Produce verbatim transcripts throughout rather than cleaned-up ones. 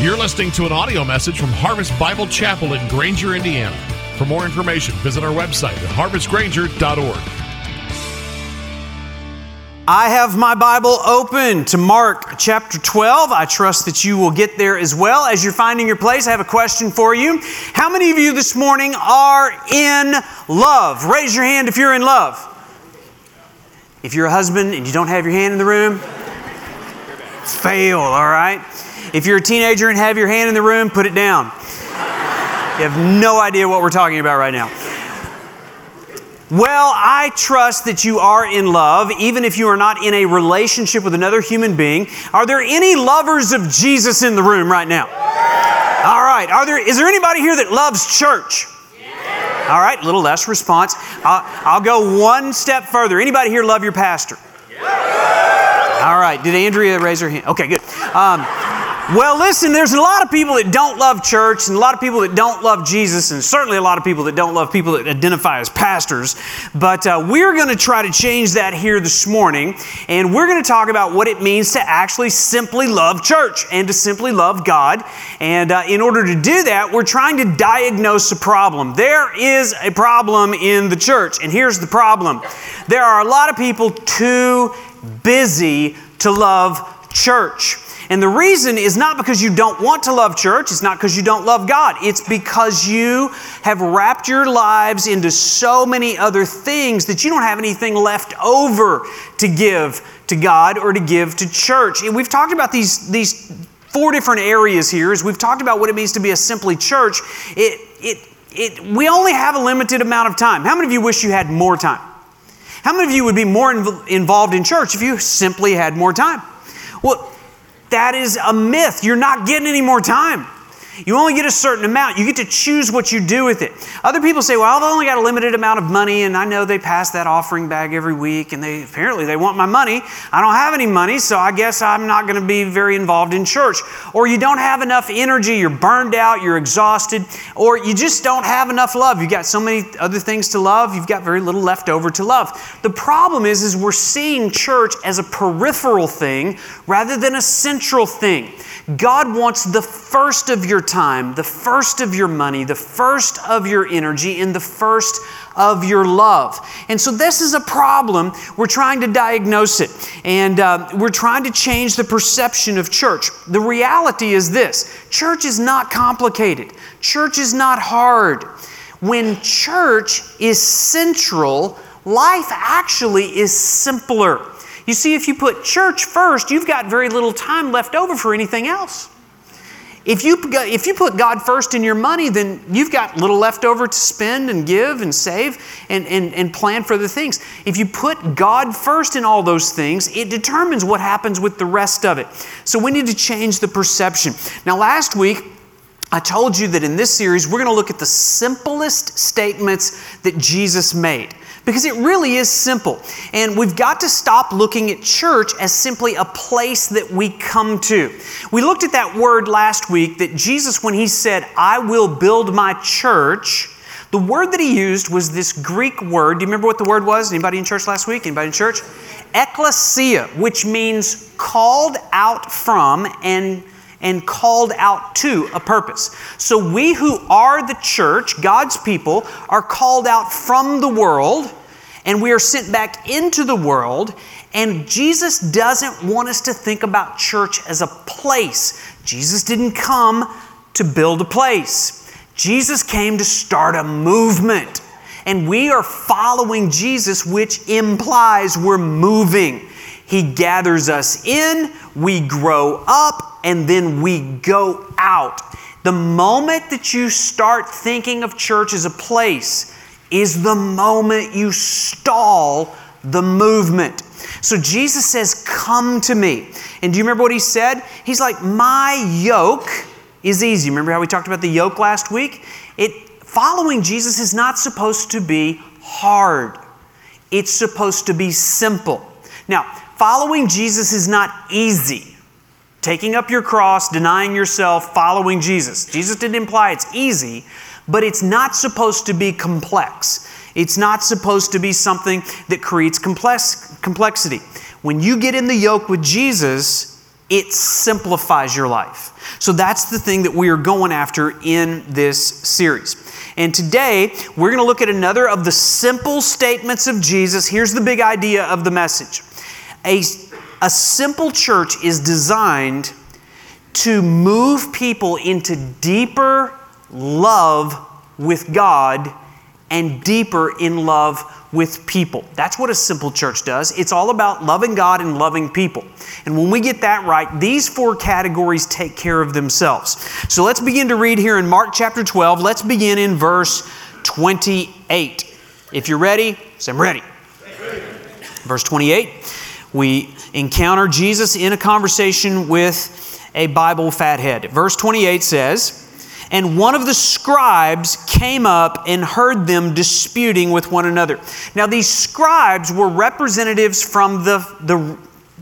You're listening to an audio message from Harvest Bible Chapel in Granger, Indiana. For more information, visit our website at harvest granger dot org. I have my Bible open to Mark chapter twelve. I trust that you will get there as well. As you're finding your place, I have a question for you. How many of you this morning are in love? Raise your hand if you're in love. If you're a husband and you don't have your hand in the room, fail, all right? If you're a teenager and have your hand in the room, put it down. You have no idea what we're talking about right now. Well, I trust that you are in love, even if you are not in a relationship with another human being. Are there any lovers of Jesus in the room right now? All right. Are there? Is there anybody here that loves church? All right, a little less response. I'll, I'll go one step further. Anybody here love your pastor? All right, did Andrea raise her hand? Okay, good. Um, well, listen, there's a lot of people that don't love church and a lot of people that don't love Jesus and certainly a lot of people that don't love people that identify as pastors. But uh, we're going to try to change that here this morning, and we're going to talk about what it means to actually simply love church and to simply love God. And uh, in order to do that, we're trying to diagnose a problem. There is a problem in the church, and here's the problem. There are a lot of people too busy to love church. And the reason is not because you don't want to love church. It's not because you don't love God. It's because you have wrapped your lives into so many other things that you don't have anything left over to give to God or to give to church. And we've talked about these, these four different areas here. As we've talked about what it means to be a simply church, it, it, it, we only have a limited amount of time. How many of you wish you had more time? How many of you would be more inv- involved in church if you simply had more time? Well, that is a myth. You're not getting any more time. You only get a certain amount. You get to choose what you do with it. Other people say, well, I've only got a limited amount of money, and I know they pass that offering bag every week, and they apparently they want my money. I don't have any money, so I guess I'm not going to be very involved in church. Or you don't have enough energy. You're burned out. You're exhausted. Or you just don't have enough love. You've got so many other things to love. You've got very little left over to love. The problem is, is we're seeing church as a peripheral thing rather than a central thing. God wants the first of your time, the first of your money, the first of your energy, and the first of your love. And so this is a problem. We're trying to diagnose it, and uh, we're trying to change the perception of church. The reality is this: church is not complicated. Church is not hard. When church is central, life actually is simpler. You see, if you put church first, you've got very little time left over for anything else. If you if you put God first in your money, then you've got little left over to spend and give and save and, and, and plan for the things. If you put God first in all those things, it determines what happens with the rest of it. So we need to change the perception. Now, last week, I told you that in this series, we're going to look at the simplest statements that Jesus made, because it really is simple. And we've got to stop looking at church as simply a place that we come to. We looked at that word last week that Jesus, when he said, I will build my church, the word that he used was this Greek word. Do you remember what the word was? Anybody in church last week? Anybody in church? Ekklesia, which means called out from and and called out to a purpose. So we who are the church, God's people, are called out from the world, and we are sent back into the world, and Jesus doesn't want us to think about church as a place. Jesus didn't come to build a place. Jesus came to start a movement, and we are following Jesus, which implies we're moving. He gathers us in, we grow up, and then we go out. The moment that you start thinking of church as a place is the moment you stall the movement. So Jesus says, come to me. And do you remember what he said? He's like, my yoke is easy. Remember how we talked about the yoke last week? It following Jesus is not supposed to be hard. It's supposed to be simple. Now, following Jesus is not easy. Taking up your cross, denying yourself, following Jesus. Jesus didn't imply it's easy, but it's not supposed to be complex. It's not supposed to be something that creates complex complexity. When you get in the yoke with Jesus, It simplifies your life. So that's the thing that we are going after in this series. And today, we're going to look at another of the simple statements of Jesus. Here's the big idea of the message. A, a simple church is designed to move people into deeper love with God and deeper in love with people. That's what a simple church does. It's all about loving God and loving people. And when we get that right, these four categories take care of themselves. So let's begin to read here in Mark chapter twelve. Let's begin in verse twenty-eight. If you're ready, say I'm ready. Verse twenty-eight, we encounter Jesus in a conversation with a Bible fathead. Verse twenty-eight says, "And one of the scribes came up and heard them disputing with one another." Now these scribes were representatives from the, the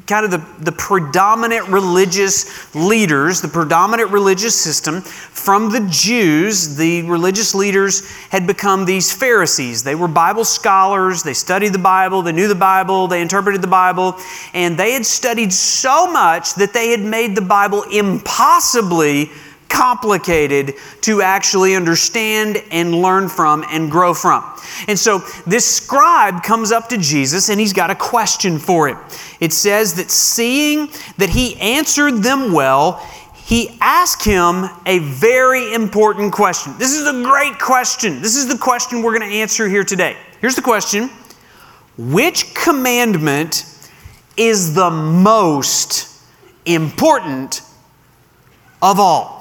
kind of the, the predominant religious leaders, the predominant religious system from the Jews. The religious leaders had become these Pharisees. They were Bible scholars. They studied the Bible. They knew the Bible. They interpreted the Bible. And they had studied so much that they had made the Bible impossibly complicated to actually understand and learn from and grow from. And so this scribe comes up to Jesus and he's got a question for him. It says that seeing that he answered them well, he asked him a very important question. This is a great question. This is the question we're going to answer here today. Here's the question. Which commandment is the most important of all?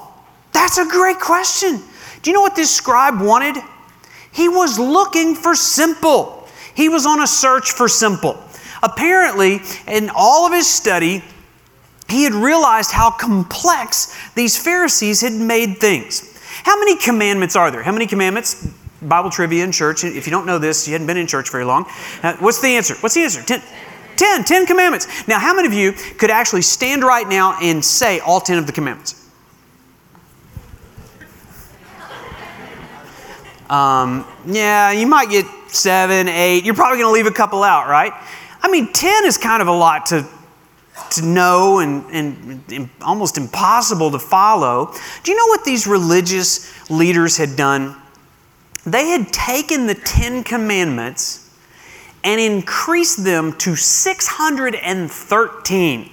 That's a great question. Do you know what this scribe wanted? He was looking for simple. He was on a search for simple. Apparently, in all of his study, he had realized how complex these Pharisees had made things. How many commandments are there? How many commandments? Bible trivia in church. If you don't know this, you haven't been in church very long. Uh, what's the answer? What's the answer? Ten. Ten. Ten commandments. Now, how many of you could actually stand right now and say all ten of the commandments? Um, yeah, you might get seven, eight. You're probably going to leave a couple out, right? I mean, ten is kind of a lot to to know and, and, and almost impossible to follow. Do you know what these religious leaders had done? They had taken the Ten Commandments and increased them to six hundred thirteen.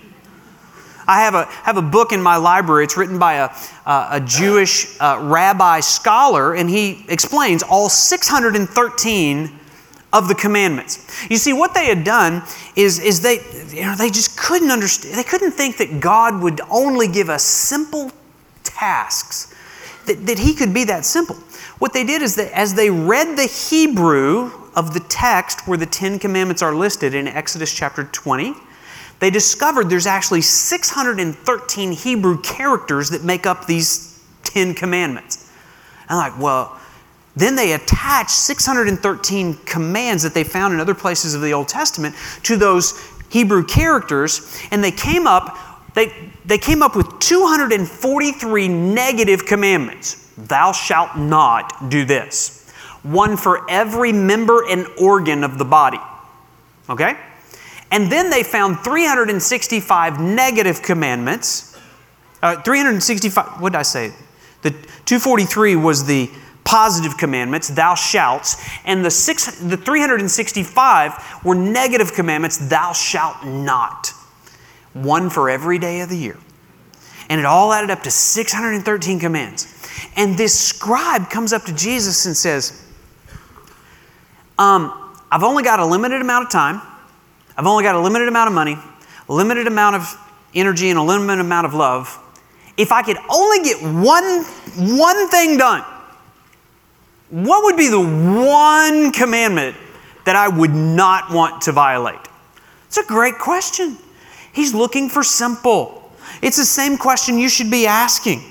I have a have a book in my library. It's written by a uh, a Jewish uh, rabbi scholar, and he explains all six hundred thirteen of the commandments. You see, what they had done is is they you know they just couldn't understand. They couldn't think that God would only give us simple tasks, that that He could be that simple. What they did is that as they read the Hebrew of the text where the Ten Commandments are listed in Exodus chapter twenty. They discovered there's actually six hundred thirteen Hebrew characters that make up these Ten Commandments. And I'm like, well, then they attach six hundred thirteen commands that they found in other places of the Old Testament to those Hebrew characters, and they came up, they, they came up with two hundred forty-three negative commandments. Thou shalt not do this. One for every member and organ of the body. Okay? And then they found three hundred sixty-five negative commandments. Uh, three hundred sixty-five, what did I say? The two forty-three was the positive commandments, thou shalt. And the six, the three hundred sixty-five were negative commandments, thou shalt not. One for every day of the year. And it all added up to six hundred thirteen commands. And this scribe comes up to Jesus and says, um, I've only got a limited amount of time. I've only got a limited amount of money, a limited amount of energy, and a limited amount of love. If I could only get one, one thing done, what would be the one commandment that I would not want to violate? It's a great question. He's looking for simple. It's the same question you should be asking.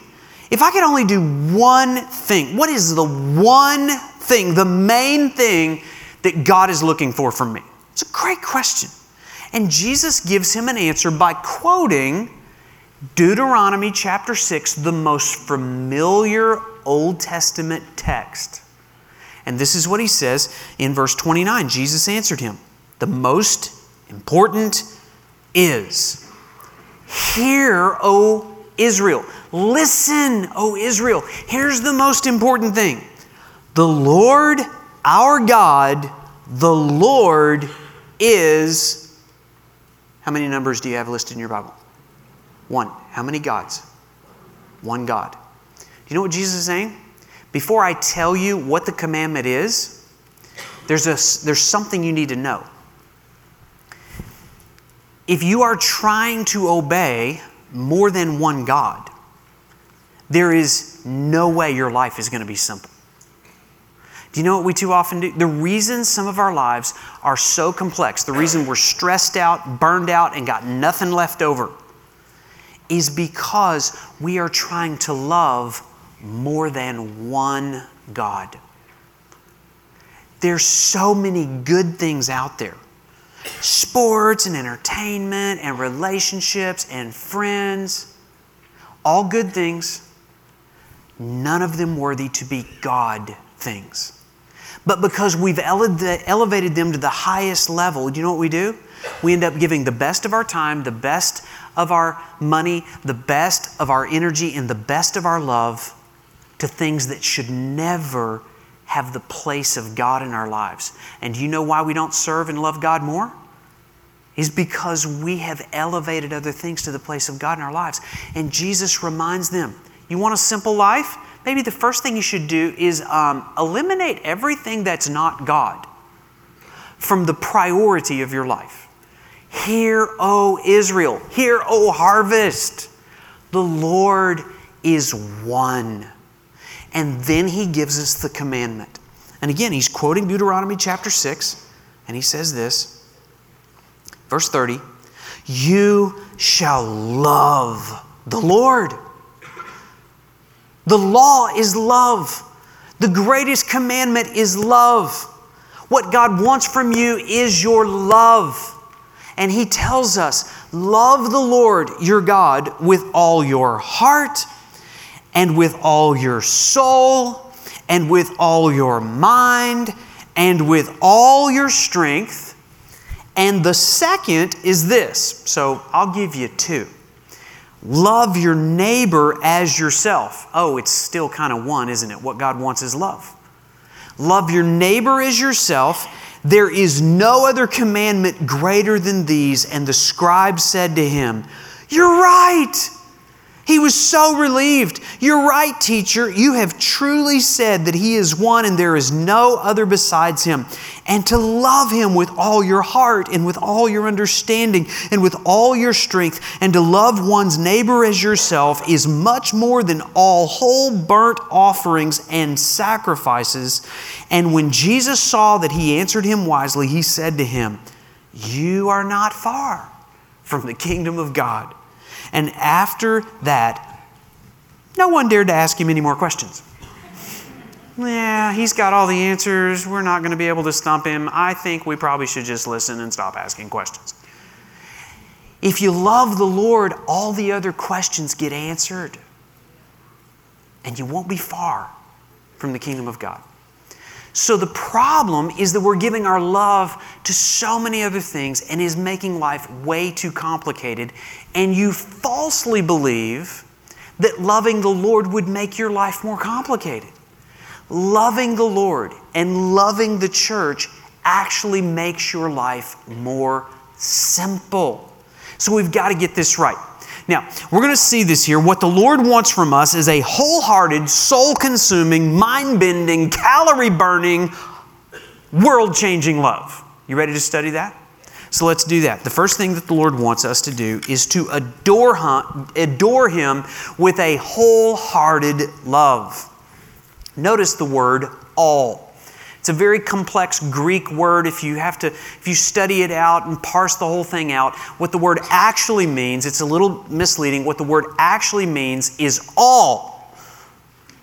If I could only do one thing, what is the one thing, the main thing that God is looking for from me? It's a great question. And Jesus gives him an answer by quoting Deuteronomy chapter six, the most familiar Old Testament text. And this is what he says in verse twenty-nine. Jesus answered him, "The most important is." Hear, O Israel. Listen, O Israel. Here's the most important thing. The Lord our God, the Lord is... How many numbers do you have listed in your Bible? One. How many gods? One God. Do you know what Jesus is saying? Before I tell you what the commandment is, there's a, there's something you need to know. If you are trying to obey more than one God, there is no way your life is going to be simple. Do you know what we too often do? The reason some of our lives are so complex, the reason we're stressed out, burned out, and got nothing left over, is because we are trying to love more than one God. There's so many good things out there. Sports and entertainment and relationships and friends. All good things. None of them worthy to be God things. But because we've ele- elevated them to the highest level, do you know what we do? We end up giving the best of our time, the best of our money, the best of our energy, and the best of our love to things that should never have the place of God in our lives. And do you know why we don't serve and love God more? Is because we have elevated other things to the place of God in our lives. And Jesus reminds them, you want a simple life? Maybe the first thing you should do is um, eliminate everything that's not God from the priority of your life. Hear, O Israel. Hear, O harvest. The Lord is one. And then he gives us the commandment. And again, he's quoting Deuteronomy chapter six, and he says this, verse thirty, you shall love the Lord. The law is love. The greatest commandment is love. What God wants from you is your love. And he tells us, love the Lord your God with all your heart and with all your soul and with all your mind and with all your strength. And the second is this. So I'll give you two. Love your neighbor as yourself. Oh, it's still kind of one, isn't it? What God wants is love. Love your neighbor as yourself. There is no other commandment greater than these. And the scribe said to him, you're right. He was so relieved. You're right, teacher. You have truly said that he is one and there is no other besides him. And to love him with all your heart and with all your understanding and with all your strength and to love one's neighbor as yourself is much more than all whole burnt offerings and sacrifices. And when Jesus saw that he answered him wisely, he said to him, you are not far from the kingdom of God. And after that, no one dared to ask him any more questions. Yeah, he's got all the answers. We're not going to be able to stump him. I think we probably should just listen and stop asking questions. If you love the Lord, all the other questions get answered. And you won't be far from the kingdom of God. So the problem is that we're giving our love to so many other things and is making life way too complicated. And you falsely believe that loving the Lord would make your life more complicated. Loving the Lord and loving the church actually makes your life more simple. So we've got to get this right. Now, we're going to see this here. What the Lord wants from us is a wholehearted, soul-consuming, mind-bending, calorie-burning, world-changing love. You ready to study that? So let's do that. The first thing that the Lord wants us to do is to adore him, adore Him with a wholehearted love. Notice the word all. It's a very complex Greek word. If you have to, if you study it out and parse the whole thing out, what the word actually means, it's a little misleading. What the word actually means is all.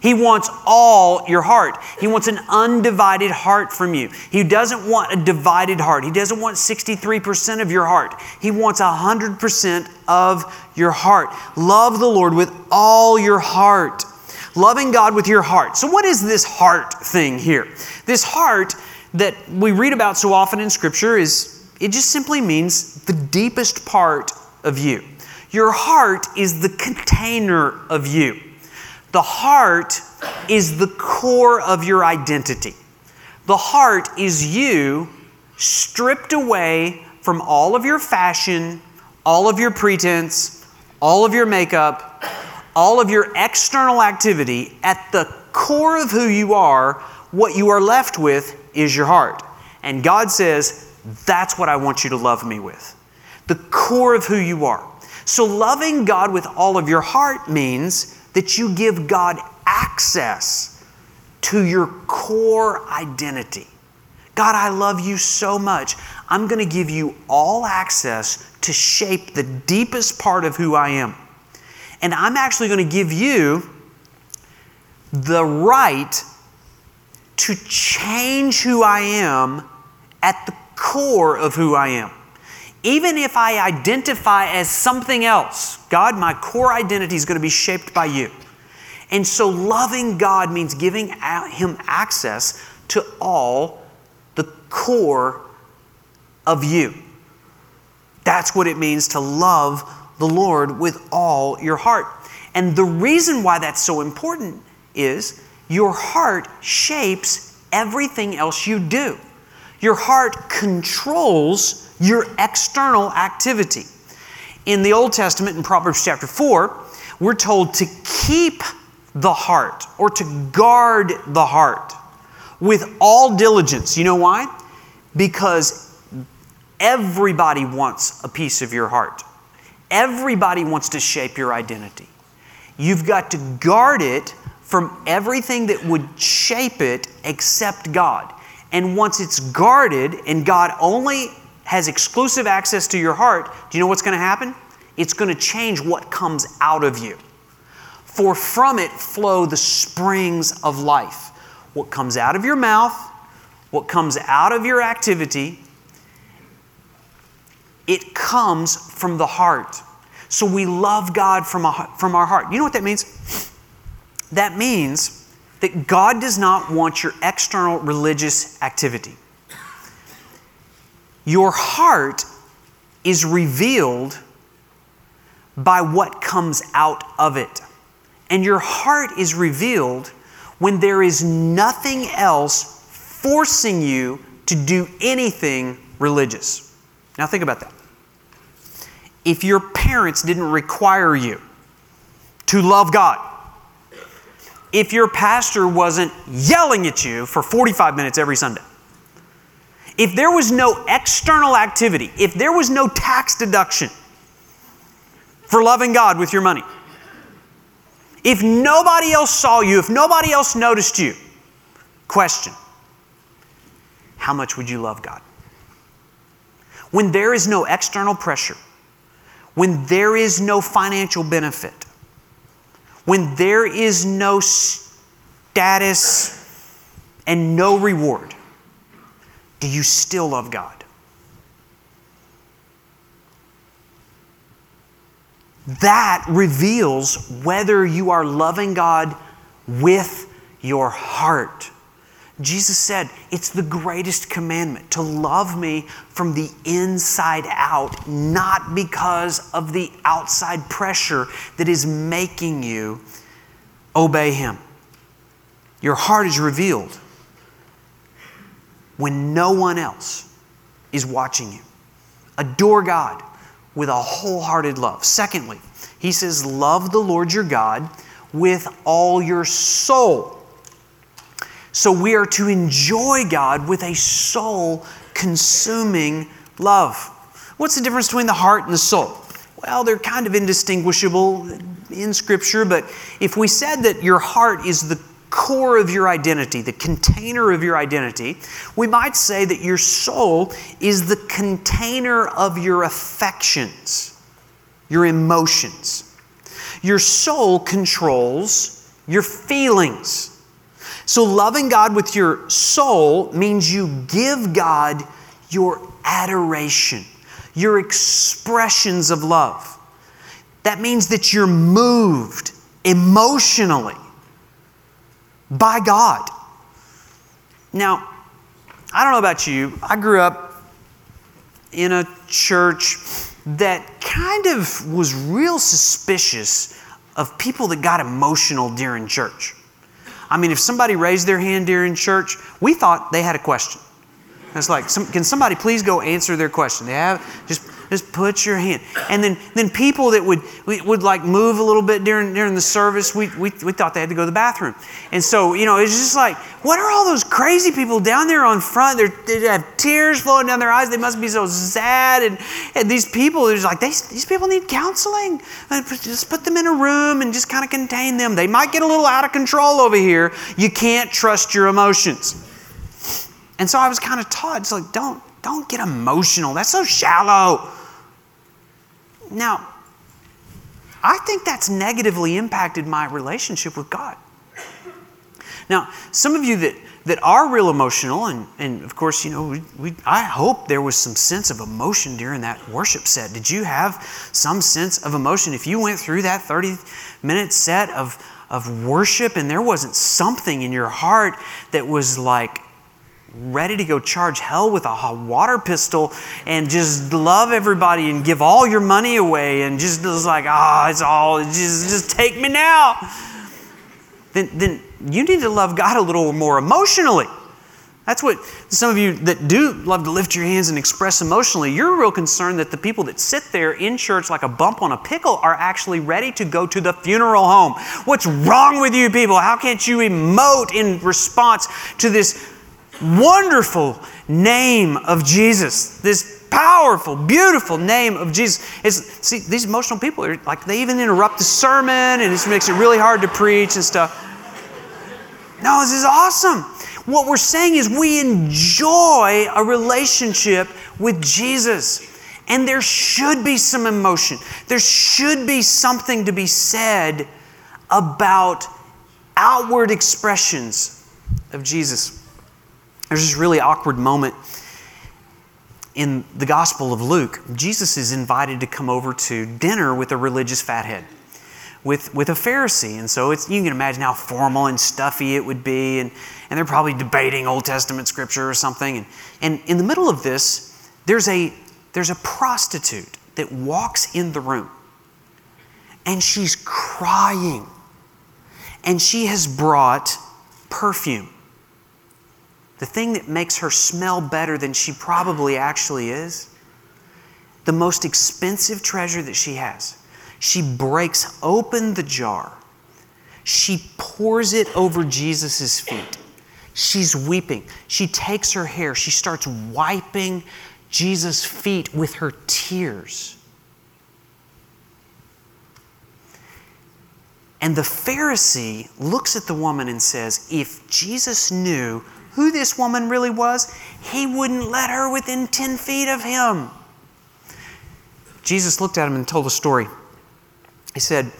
He wants all your heart. He wants an undivided heart from you. He doesn't want a divided heart. He doesn't want sixty-three percent of your heart. He wants one hundred percent of your heart. Love the Lord with all your heart. Loving God with your heart. So what is this heart thing here? This heart that we read about so often in Scripture is, it just simply means the deepest part of you. Your heart is the container of you. The heart is the core of your identity. The heart is you stripped away from all of your fashion, all of your pretense, all of your makeup, all of your external activity. At the core of who you are, what you are left with is your heart. And God says, that's what I want you to love me with. The core of who you are. So loving God with all of your heart means that you give God access to your core identity. God, I love you so much. I'm going to give you all access to shape the deepest part of who I am. And I'm actually going to give you the right to change who I am at the core of who I am. Even if I identify as something else, God, my core identity is going to be shaped by you. And so loving God means giving him access to all the core of you. That's what it means to love the Lord with all your heart. And the reason why that's so important is your heart shapes everything else you do. Your heart controls your external activity. In the Old Testament, in Proverbs chapter four, we're told to keep the heart or to guard the heart with all diligence. You know why? Because everybody wants a piece of your heart. Everybody wants to shape your identity. You've got to guard it from everything that would shape it except God. And once it's guarded and God only has exclusive access to your heart, do you know what's going to happen? It's going to change what comes out of you. For from it flow the springs of life. What comes out of your mouth, what comes out of your activity, it comes from the heart. So we love God from, a, from our heart. You know what that means? That means that God does not want your external religious activity. Your heart is revealed by what comes out of it. And your heart is revealed when there is nothing else forcing you to do anything religious. Now think about that. If your parents didn't require you to love God, if your pastor wasn't yelling at you for forty-five minutes every Sunday, if there was no external activity, if there was no tax deduction for loving God with your money, if nobody else saw you, if nobody else noticed you, question, how much would you love God? When there is no external pressure, when there is no financial benefit, when there is no status and no reward, do you still love God? That reveals whether you are loving God with your heart. Jesus said, it's the greatest commandment to love me from the inside out, not because of the outside pressure that is making you obey him. Your heart is revealed when no one else is watching you. Adore God with a wholehearted love. Secondly, he says, love the Lord your God with all your soul. So we are to enjoy God with a soul-consuming love. What's the difference between the heart and the soul? Well, they're kind of indistinguishable in Scripture, but if we said that your heart is the core of your identity, the container of your identity, we might say that your soul is the container of your affections, your emotions. Your soul controls your feelings. So loving God with your soul means you give God your adoration, your expressions of love. That means that you're moved emotionally by God. Now, I don't know about you. I grew up in a church that kind of was real suspicious of people that got emotional during church. I mean, if somebody raised their hand during church, we thought they had a question. It's like, some, can somebody please go answer their question? They have, just just put your hand. And then then people that would we, would like move a little bit during during the service, we, we we thought they had to go to the bathroom. And so, you know, it's just like, what are all those crazy people down there on front? They're, they have tears flowing down their eyes. They must be so sad. And, and these people, there's like, they, these people need counseling. Just put them in a room and just kind of contain them. They might get a little out of control over here. You can't trust your emotions. And so I was kind of taught, it's like, don't, don't get emotional. That's so shallow. Now, I think that's negatively impacted my relationship with God. Now, some of you that, that are real emotional, and, and of course, you know, we, we, I hope there was some sense of emotion during that worship set. Did you have some sense of emotion? If you went through that thirty-minute set of, of worship and there wasn't something in your heart that was like, ready to go charge hell with a hot water pistol and just love everybody and give all your money away and just, just like, ah, oh, it's all, just, just take me now. Then, then you need to love God a little more emotionally. That's what some of you that do love to lift your hands and express emotionally, you're real concerned that the people that sit there in church like a bump on a pickle are actually ready to go to the funeral home. What's wrong with you people? How can't you emote in response to this wonderful name of Jesus, this powerful, beautiful name of Jesus? It's, see, these emotional people are like, they even interrupt the sermon and it makes it really hard to preach and stuff. No, this is awesome. What we're saying is we enjoy a relationship with Jesus, and there should be some emotion. There should be something to be said about outward expressions of Jesus. There's this really awkward moment in the Gospel of Luke. Jesus is invited to come over to dinner with a religious fathead, with, with a Pharisee. And so it's, you can imagine how formal and stuffy it would be. And, and they're probably debating Old Testament scripture or something. And, and in the middle of this, there's a, there's a prostitute that walks in the room. And she's crying. And she has brought perfume. The thing that makes her smell better than she probably actually is, the most expensive treasure that she has. She breaks open the jar. She pours it over Jesus' feet. She's weeping. She takes her hair. She starts wiping Jesus' feet with her tears. And the Pharisee looks at the woman and says, if Jesus knew who this woman really was, he wouldn't let her within ten feet of him. Jesus looked at him and told a story. He said,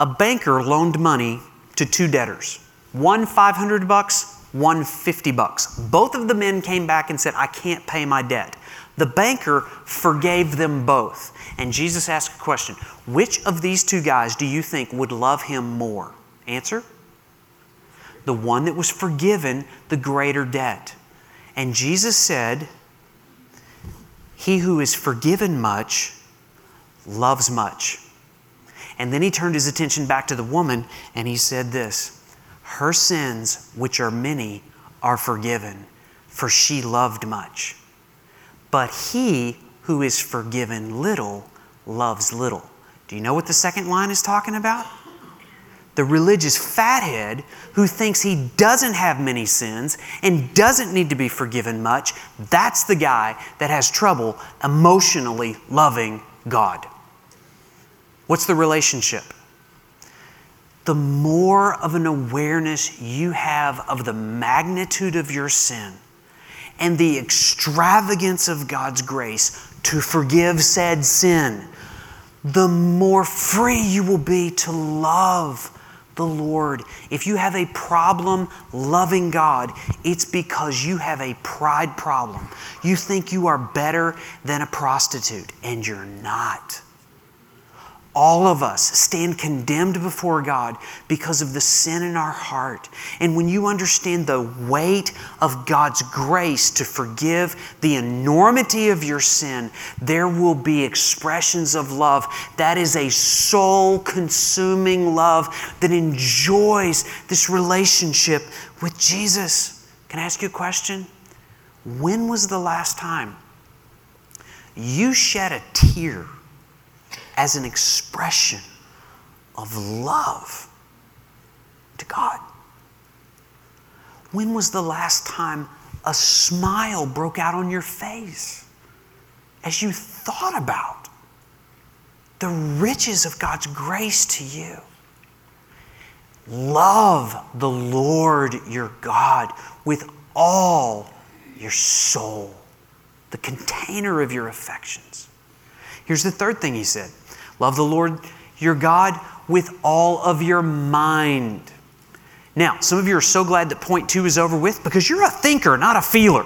a banker loaned money to two debtors, one five hundred bucks, one fifty bucks. Both of the men came back and said, I can't pay my debt. The banker forgave them both. And Jesus asked a question, which of these two guys do you think would love him more? Answer? The one that was forgiven the greater debt. And Jesus said, he who is forgiven much loves much. And then he turned his attention back to the woman and he said this, her sins, which are many, are forgiven, for she loved much. But he who is forgiven little loves little. Do you know what the second line is talking about? The religious fathead who thinks he doesn't have many sins and doesn't need to be forgiven much, that's the guy that has trouble emotionally loving God. What's the relationship? The more of an awareness you have of the magnitude of your sin and the extravagance of God's grace to forgive said sin, the more free you will be to love the Lord. If you have a problem loving God, it's because you have a pride problem. You think you are better than a prostitute, and you're not. all of us stand condemned before God because of the sin in our heart. And when you understand the weight of God's grace to forgive the enormity of your sin, there will be expressions of love. That is a soul-consuming love that enjoys this relationship with Jesus. Can I ask you a question? When was the last time you shed a tear as an expression of love to God? When was the last time a smile broke out on your face as you thought about the riches of God's grace to you? Love the Lord your God with all your soul, the container of your affections. Here's the third thing he said. Love the Lord your God with all of your mind. Now, some of you are so glad that point two is over with because you're a thinker, not a feeler.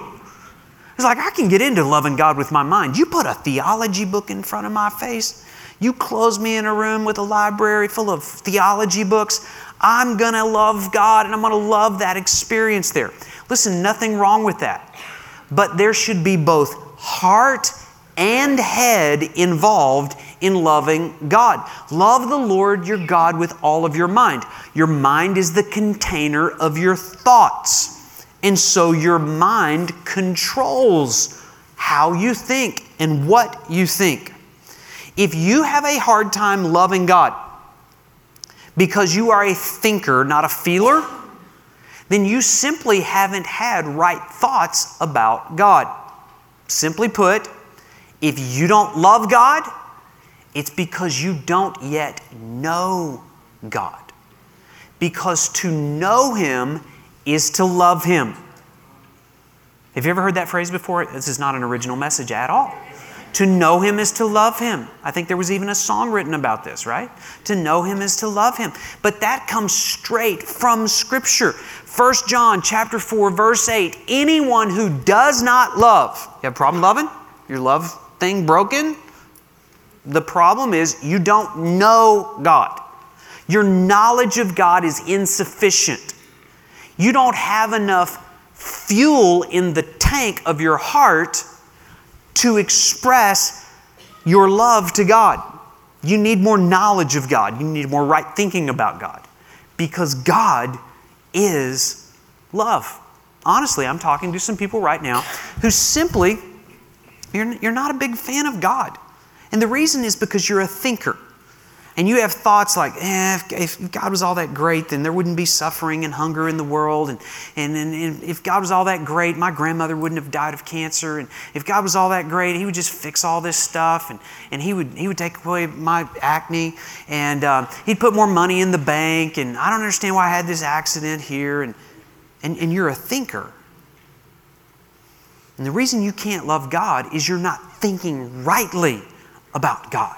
It's like, I can get into loving God with my mind. You put a theology book in front of my face. You close me in a room with a library full of theology books. I'm going to love God and I'm going to love that experience there. Listen, nothing wrong with that. But there should be both heart and head involved in loving God. Love the Lord your God with all of your mind. Your mind is the container of your thoughts. And so your mind controls how you think and what you think. If you have a hard time loving God because you are a thinker, not a feeler, then you simply haven't had right thoughts about God. Simply put, if you don't love God, it's because you don't yet know God. Because to know Him is to love Him. Have you ever heard that phrase before? This is not an original message at all. To know Him is to love Him. I think there was even a song written about this, right? To know Him is to love Him. But that comes straight from Scripture. First John chapter four, verse eight, anyone who does not love, you have a problem loving? Your love thing broken? The problem is you don't know God. Your knowledge of God is insufficient. You don't have enough fuel in the tank of your heart to express your love to God. You need more knowledge of God. You need more right thinking about God because God is love. Honestly, I'm talking to some people right now who simply, you're, you're not a big fan of God. And the reason is because you're a thinker. And you have thoughts like, eh, if, if God was all that great, then there wouldn't be suffering and hunger in the world. And, and, and, and if God was all that great, my grandmother wouldn't have died of cancer. And if God was all that great, He would just fix all this stuff. And, and he would he would take away my acne. And um, He'd put more money in the bank. And I don't understand why I had this accident here. And, and, and you're a thinker. And the reason you can't love God is you're not thinking rightly about God.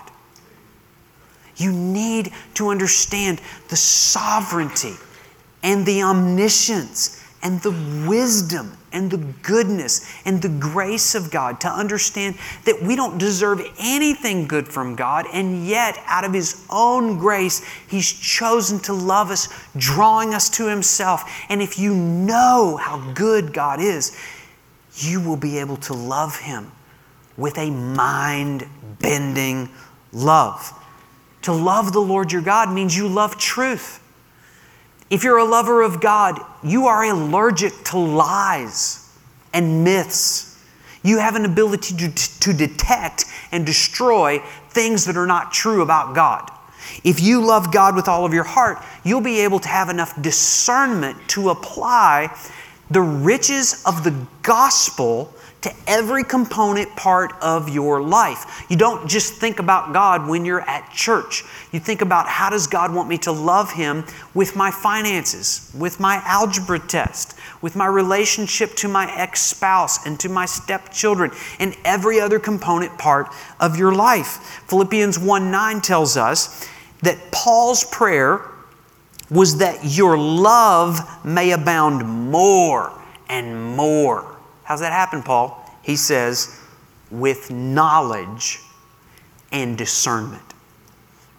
You need to understand the sovereignty and the omniscience and the wisdom and the goodness and the grace of God to understand that we don't deserve anything good from God, and yet out of His own grace, He's chosen to love us, drawing us to Himself. And if you know how good God is, you will be able to love Him with a mind-bending love. To love the Lord your God means you love truth. If you're a lover of God, you are allergic to lies and myths. You have an ability to, to detect and destroy things that are not true about God. If you love God with all of your heart, you'll be able to have enough discernment to apply the riches of the gospel to every component part of your life. You don't just think about God when you're at church. You think about how does God want me to love Him with my finances, with my algebra test, with my relationship to my ex-spouse and to my stepchildren and every other component part of your life. Philippians one nine tells us that Paul's prayer was that your love may abound more and more. How's that happen, Paul? He says, with knowledge and discernment.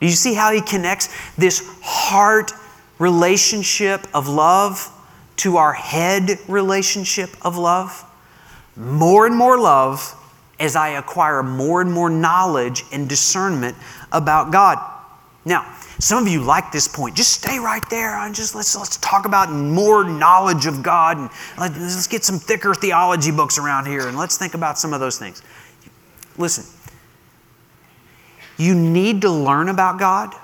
Do you see how he connects this heart relationship of love to our head relationship of love? More and more love as I acquire more and more knowledge and discernment about God. Now, some of you like this point. Just stay right there. And just let's let's talk about more knowledge of God, and let, let's get some thicker theology books around here, and let's think about some of those things. Listen, you need to learn about God.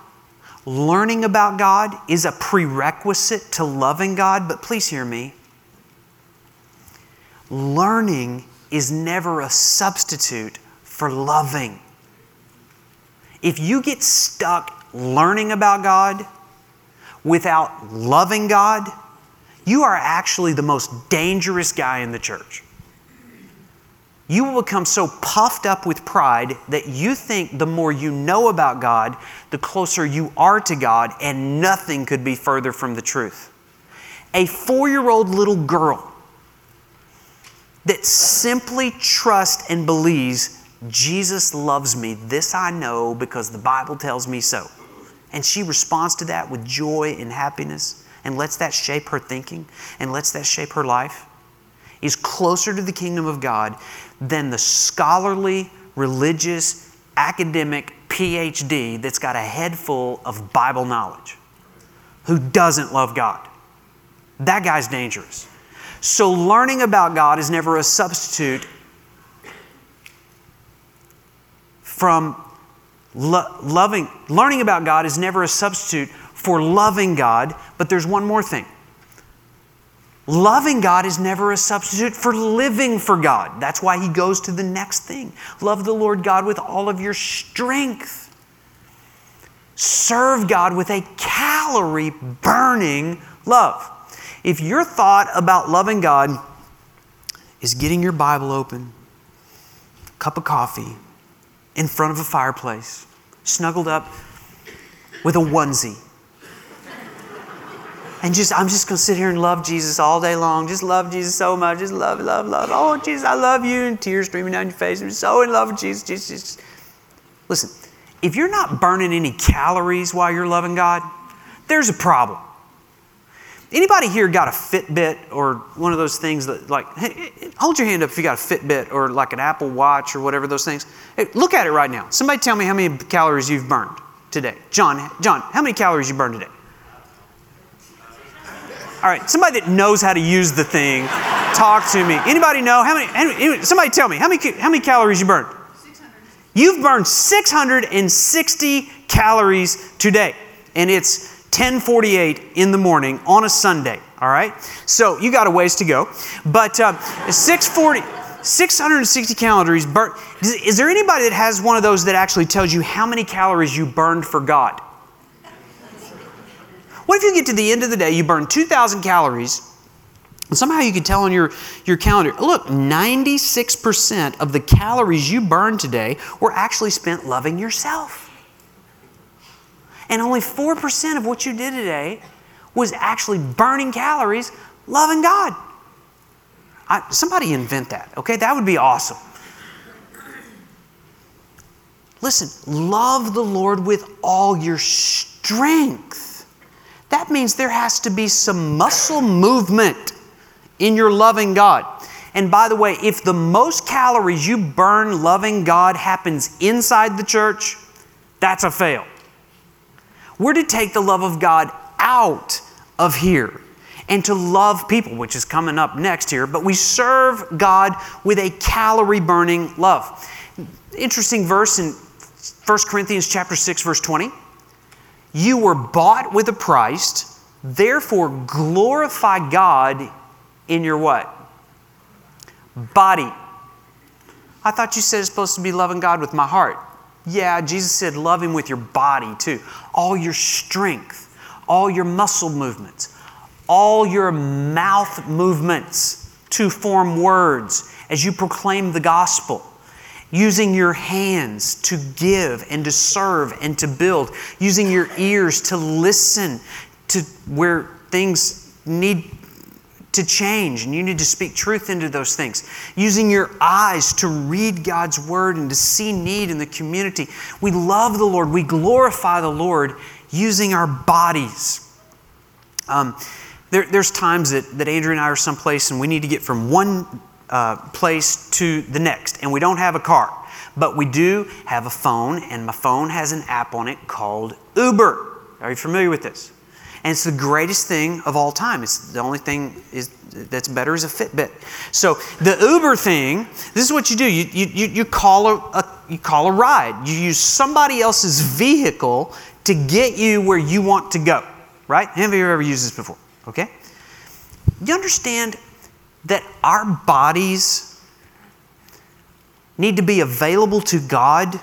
Learning about God is a prerequisite to loving God, but please hear me. Learning is never a substitute for loving. If you get stuck learning about God without loving God, you are actually the most dangerous guy in the church. You will become so puffed up with pride that you think the more you know about God, the closer you are to God, and nothing could be further from the truth. A four-year-old little girl that simply trusts and believes, Jesus loves me, this I know because the Bible tells me so. And she responds to that with joy and happiness and lets that shape her thinking and lets that shape her life, is closer to the kingdom of God than the scholarly, religious, academic P H D that's got a head full of Bible knowledge, who doesn't love God. That guy's dangerous. So learning about God is never a substitute from lo- loving. Learning about God is never a substitute for loving God, but there's one more thing. Loving God is never a substitute for living for God. That's why he goes to the next thing. Love the Lord God with all of your strength. Serve God with a calorie-burning love. If your thought about loving God is getting your Bible open, a cup of coffee, in front of a fireplace, snuggled up with a onesie, and just, I'm just going to sit here and love Jesus all day long. Just love Jesus so much. Just love, love, love. Oh, Jesus, I love you. And tears streaming down your face. I'm so in love with Jesus. Jesus, Jesus. Listen, if you're not burning any calories while you're loving God, there's a problem. Anybody here got a Fitbit or one of those things that, like, hey, hold your hand up if you got a Fitbit or like an Apple Watch or whatever those things. Hey, look at it right now. Somebody tell me how many calories you've burned today. John, John, how many calories you burned today? All right, somebody that knows how to use the thing, talk to me. Anybody know how many? Anybody, somebody tell me how many how many calories you burned? six hundred. You've burned six hundred sixty calories today, and it's ten forty-eight in the morning on a Sunday. All right, so you got a ways to go, but um, six hundred forty, six hundred sixty calories burned. Is there anybody that has one of those that actually tells you how many calories you burned for God? What if you get to the end of the day, you burn two thousand calories, and somehow you could tell on your, your calendar, look, ninety-six percent of the calories you burned today were actually spent loving yourself. And only four percent of what you did today was actually burning calories, loving God. I, somebody invent that, okay? That would be awesome. Listen, love the Lord with all your strength. That means there has to be some muscle movement in your loving God. And by the way, if the most calories you burn loving God happens inside the church, that's a fail. We're to take the love of God out of here and to love people, which is coming up next here, but we serve God with a calorie-burning love. Interesting verse in First Corinthians chapter six, verse twenty. You were bought with a price, therefore glorify God in your what? Body. I thought you said it's supposed to be loving God with my heart. Yeah, Jesus said love Him with your body too. All your strength, all your muscle movements, all your mouth movements to form words as you proclaim the gospel. Using your hands to give and to serve and to build. Using your ears to listen to where things need to change, and you need to speak truth into those things. Using your eyes to read God's word and to see need in the community. We love the Lord. We glorify the Lord using our bodies. Um, there, there's times that, that Andrew and I are someplace and we need to get from one uh, place to the next, and we don't have a car. But we do have a phone, and my phone has an app on it called Uber. Are you familiar with this? And it's the greatest thing of all time. It's the only thing is, that's better is a Fitbit. So the Uber thing, this is what you do. You you you call a, a you call a ride. You use somebody else's vehicle to get you where you want to go. Right? Have you ever used this before? Okay. You understand that our bodies need to be available to God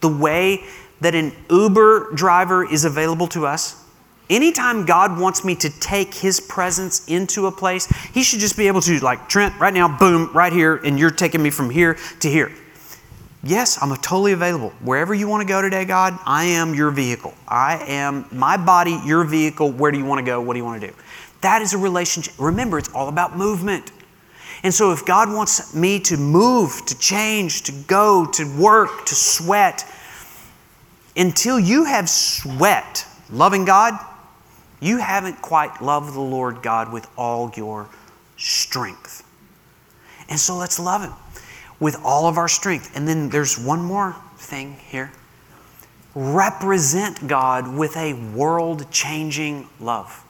the way that an Uber driver is available to us. Anytime God wants me to take His presence into a place, He should just be able to, like, Trent, right now, boom, right here, and you're taking me from here to here. Yes, I'm totally available. Wherever you want to go today, God, I am your vehicle. I am my body, your vehicle. Where do you want to go? What do you want to do? That is a relationship. Remember, it's all about movement. And so if God wants me to move, to change, to go, to work, to sweat, until you have sweat loving God, you haven't quite loved the Lord God with all your strength. And so let's love Him with all of our strength. And then there's one more thing here. Represent God with a world-changing love.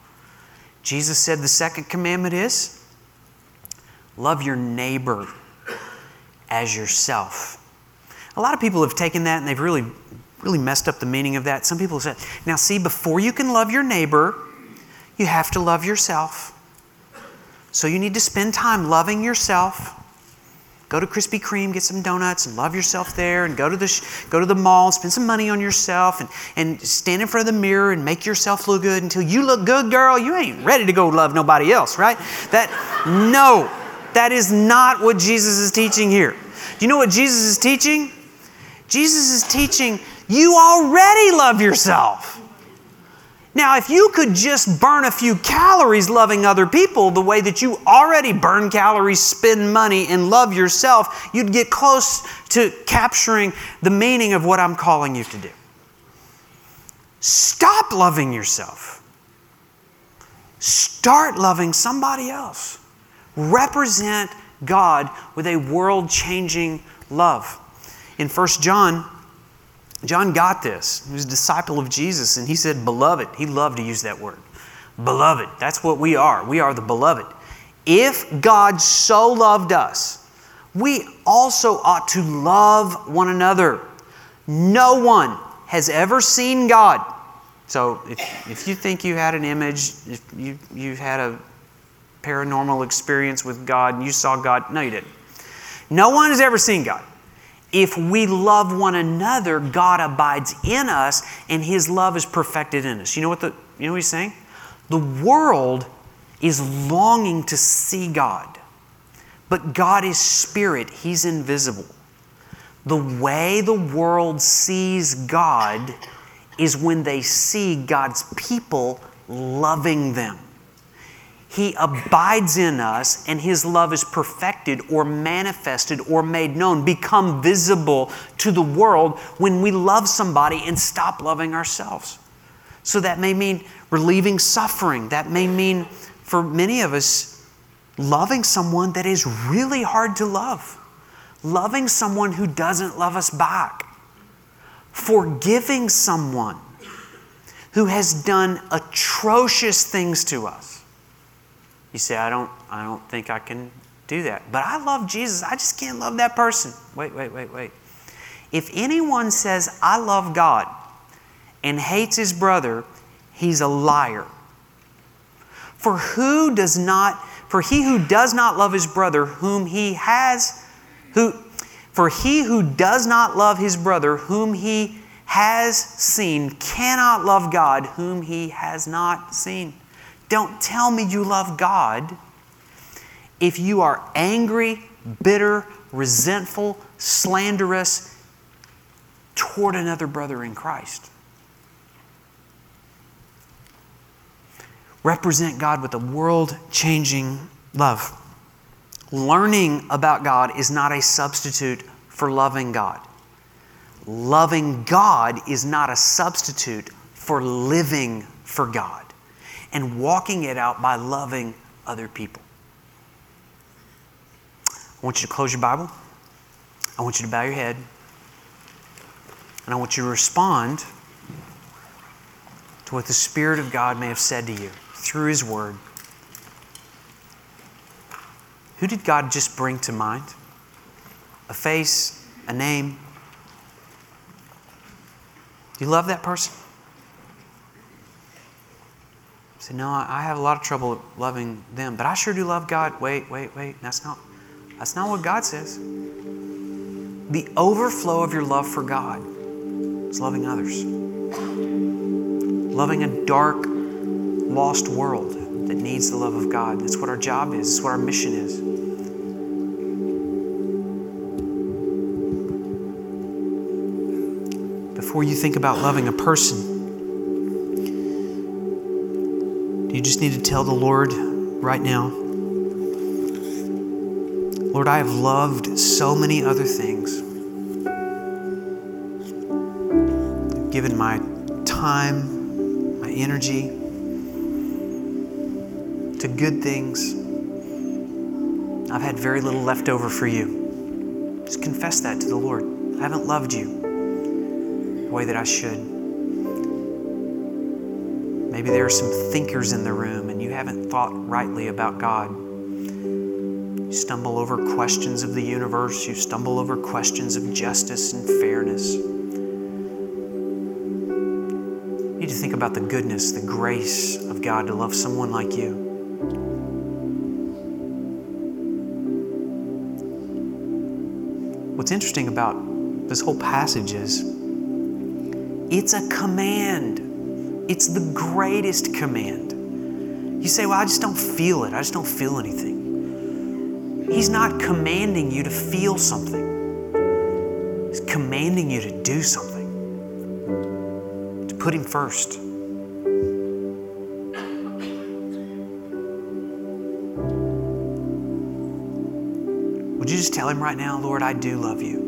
Jesus said the second commandment is, love your neighbor as yourself. A lot of people have taken that and they've really, really messed up the meaning of that. Some people have said, now see, before you can love your neighbor, you have to love yourself. So you need to spend time loving yourself. Go to Krispy Kreme, get some donuts, and love yourself there, and go to the sh- go to the mall, spend some money on yourself, and, and stand in front of the mirror and make yourself look good. Until you look good, girl, you ain't ready to go love nobody else, right? That, no, that is not what Jesus is teaching here. Do you know what Jesus is teaching? Jesus is teaching, you already love yourself. Now, if you could just burn a few calories loving other people the way that you already burn calories, spend money, and love yourself, you'd get close to capturing the meaning of what I'm calling you to do. Stop loving yourself. Start loving somebody else. Represent God with a world-changing love. In First John, John got this. He was a disciple of Jesus, and he said, beloved. He loved to use that word. Beloved. That's what we are. We are the beloved. If God so loved us, we also ought to love one another. No one has ever seen God. So if, if you think you had an image, if you, you had a paranormal experience with God and you saw God, no, you didn't. No one has ever seen God. If we love one another, God abides in us, and His love is perfected in us. You know what the you know what he's saying? The world is longing to see God, but God is spirit. He's invisible. The way the world sees God is when they see God's people loving them. He abides in us, and His love is perfected or manifested or made known, become visible to the world when we love somebody and stop loving ourselves. So that may mean relieving suffering. That may mean, for many of us, loving someone that is really hard to love. Loving someone who doesn't love us back. Forgiving someone who has done atrocious things to us. You say, I don't, I don't think I can do that. But I love Jesus. I just can't love that person. Wait, wait, wait, wait. If anyone says, I love God and hates his brother, he's a liar. For who does not, for he who does not love his brother whom he has, who, for he who does not love his brother whom he has seen cannot love God whom he has not seen. Don't tell me you love God if you are angry, bitter, resentful, slanderous toward another brother in Christ. represent God with a world-changing love. Learning about God is not a substitute for loving God. Loving God is not a substitute for living for God and walking it out by loving other people. I want you to close your Bible. I want you to bow your head. And I want you to respond to what the Spirit of God may have said to you through His Word. Who did God just bring to mind? A face, a name. Do you love that person? You say, no, I have a lot of trouble loving them, but I sure do love God. Wait, wait, wait. That's not, that's not what God says. The overflow of your love for God is loving others. Loving a dark, lost world that needs the love of God. That's what our job is. That's what our mission is. Before you think about loving a person, do you just need to tell the Lord right now, Lord, I have loved so many other things. I've given my time, my energy to good things. I've had very little left over for you. Just confess that to the Lord. I haven't loved you the way that I should. Maybe there are some thinkers in the room and you haven't thought rightly about God. You stumble over questions of the universe. You stumble over questions of justice and fairness. You need to think about the goodness, the grace of God to love someone like you. What's interesting about this whole passage is it's a command. It's the greatest command. You say, well, I just don't feel it. I just don't feel anything. He's not commanding you to feel something. He's commanding you to do something, to put Him first. Would you just tell Him right now, Lord, I do love you.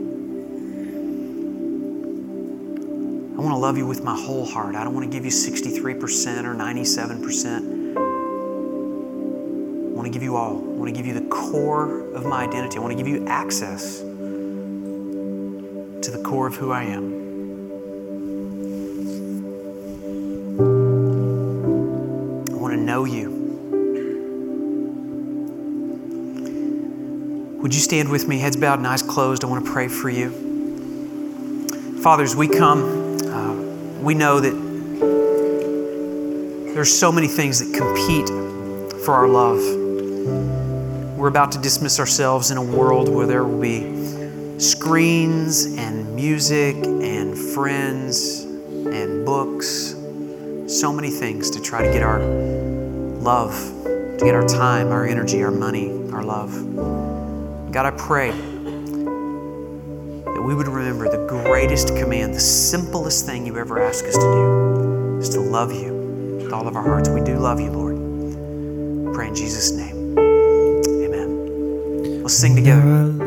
I want to love you with my whole heart. I don't want to give you sixty-three percent or ninety-seven percent. I want to give you all. I want to give you the core of my identity. I want to give you access to the core of who I am. I want to know you. Would you stand with me, heads bowed and eyes closed? I want to pray for you. Fathers, we come. Uh, we know that there's so many things that compete for our love. We're about to dismiss ourselves in a world where there will be screens and music and friends and books. So many things to try to get our love, to get our time, our energy, our money, our love. God, I pray that we would remember the greatest command, the simplest thing you ever ask us to do is to love you with all of our hearts. We do love you, Lord. We pray in Jesus' name. Amen. Let's sing together.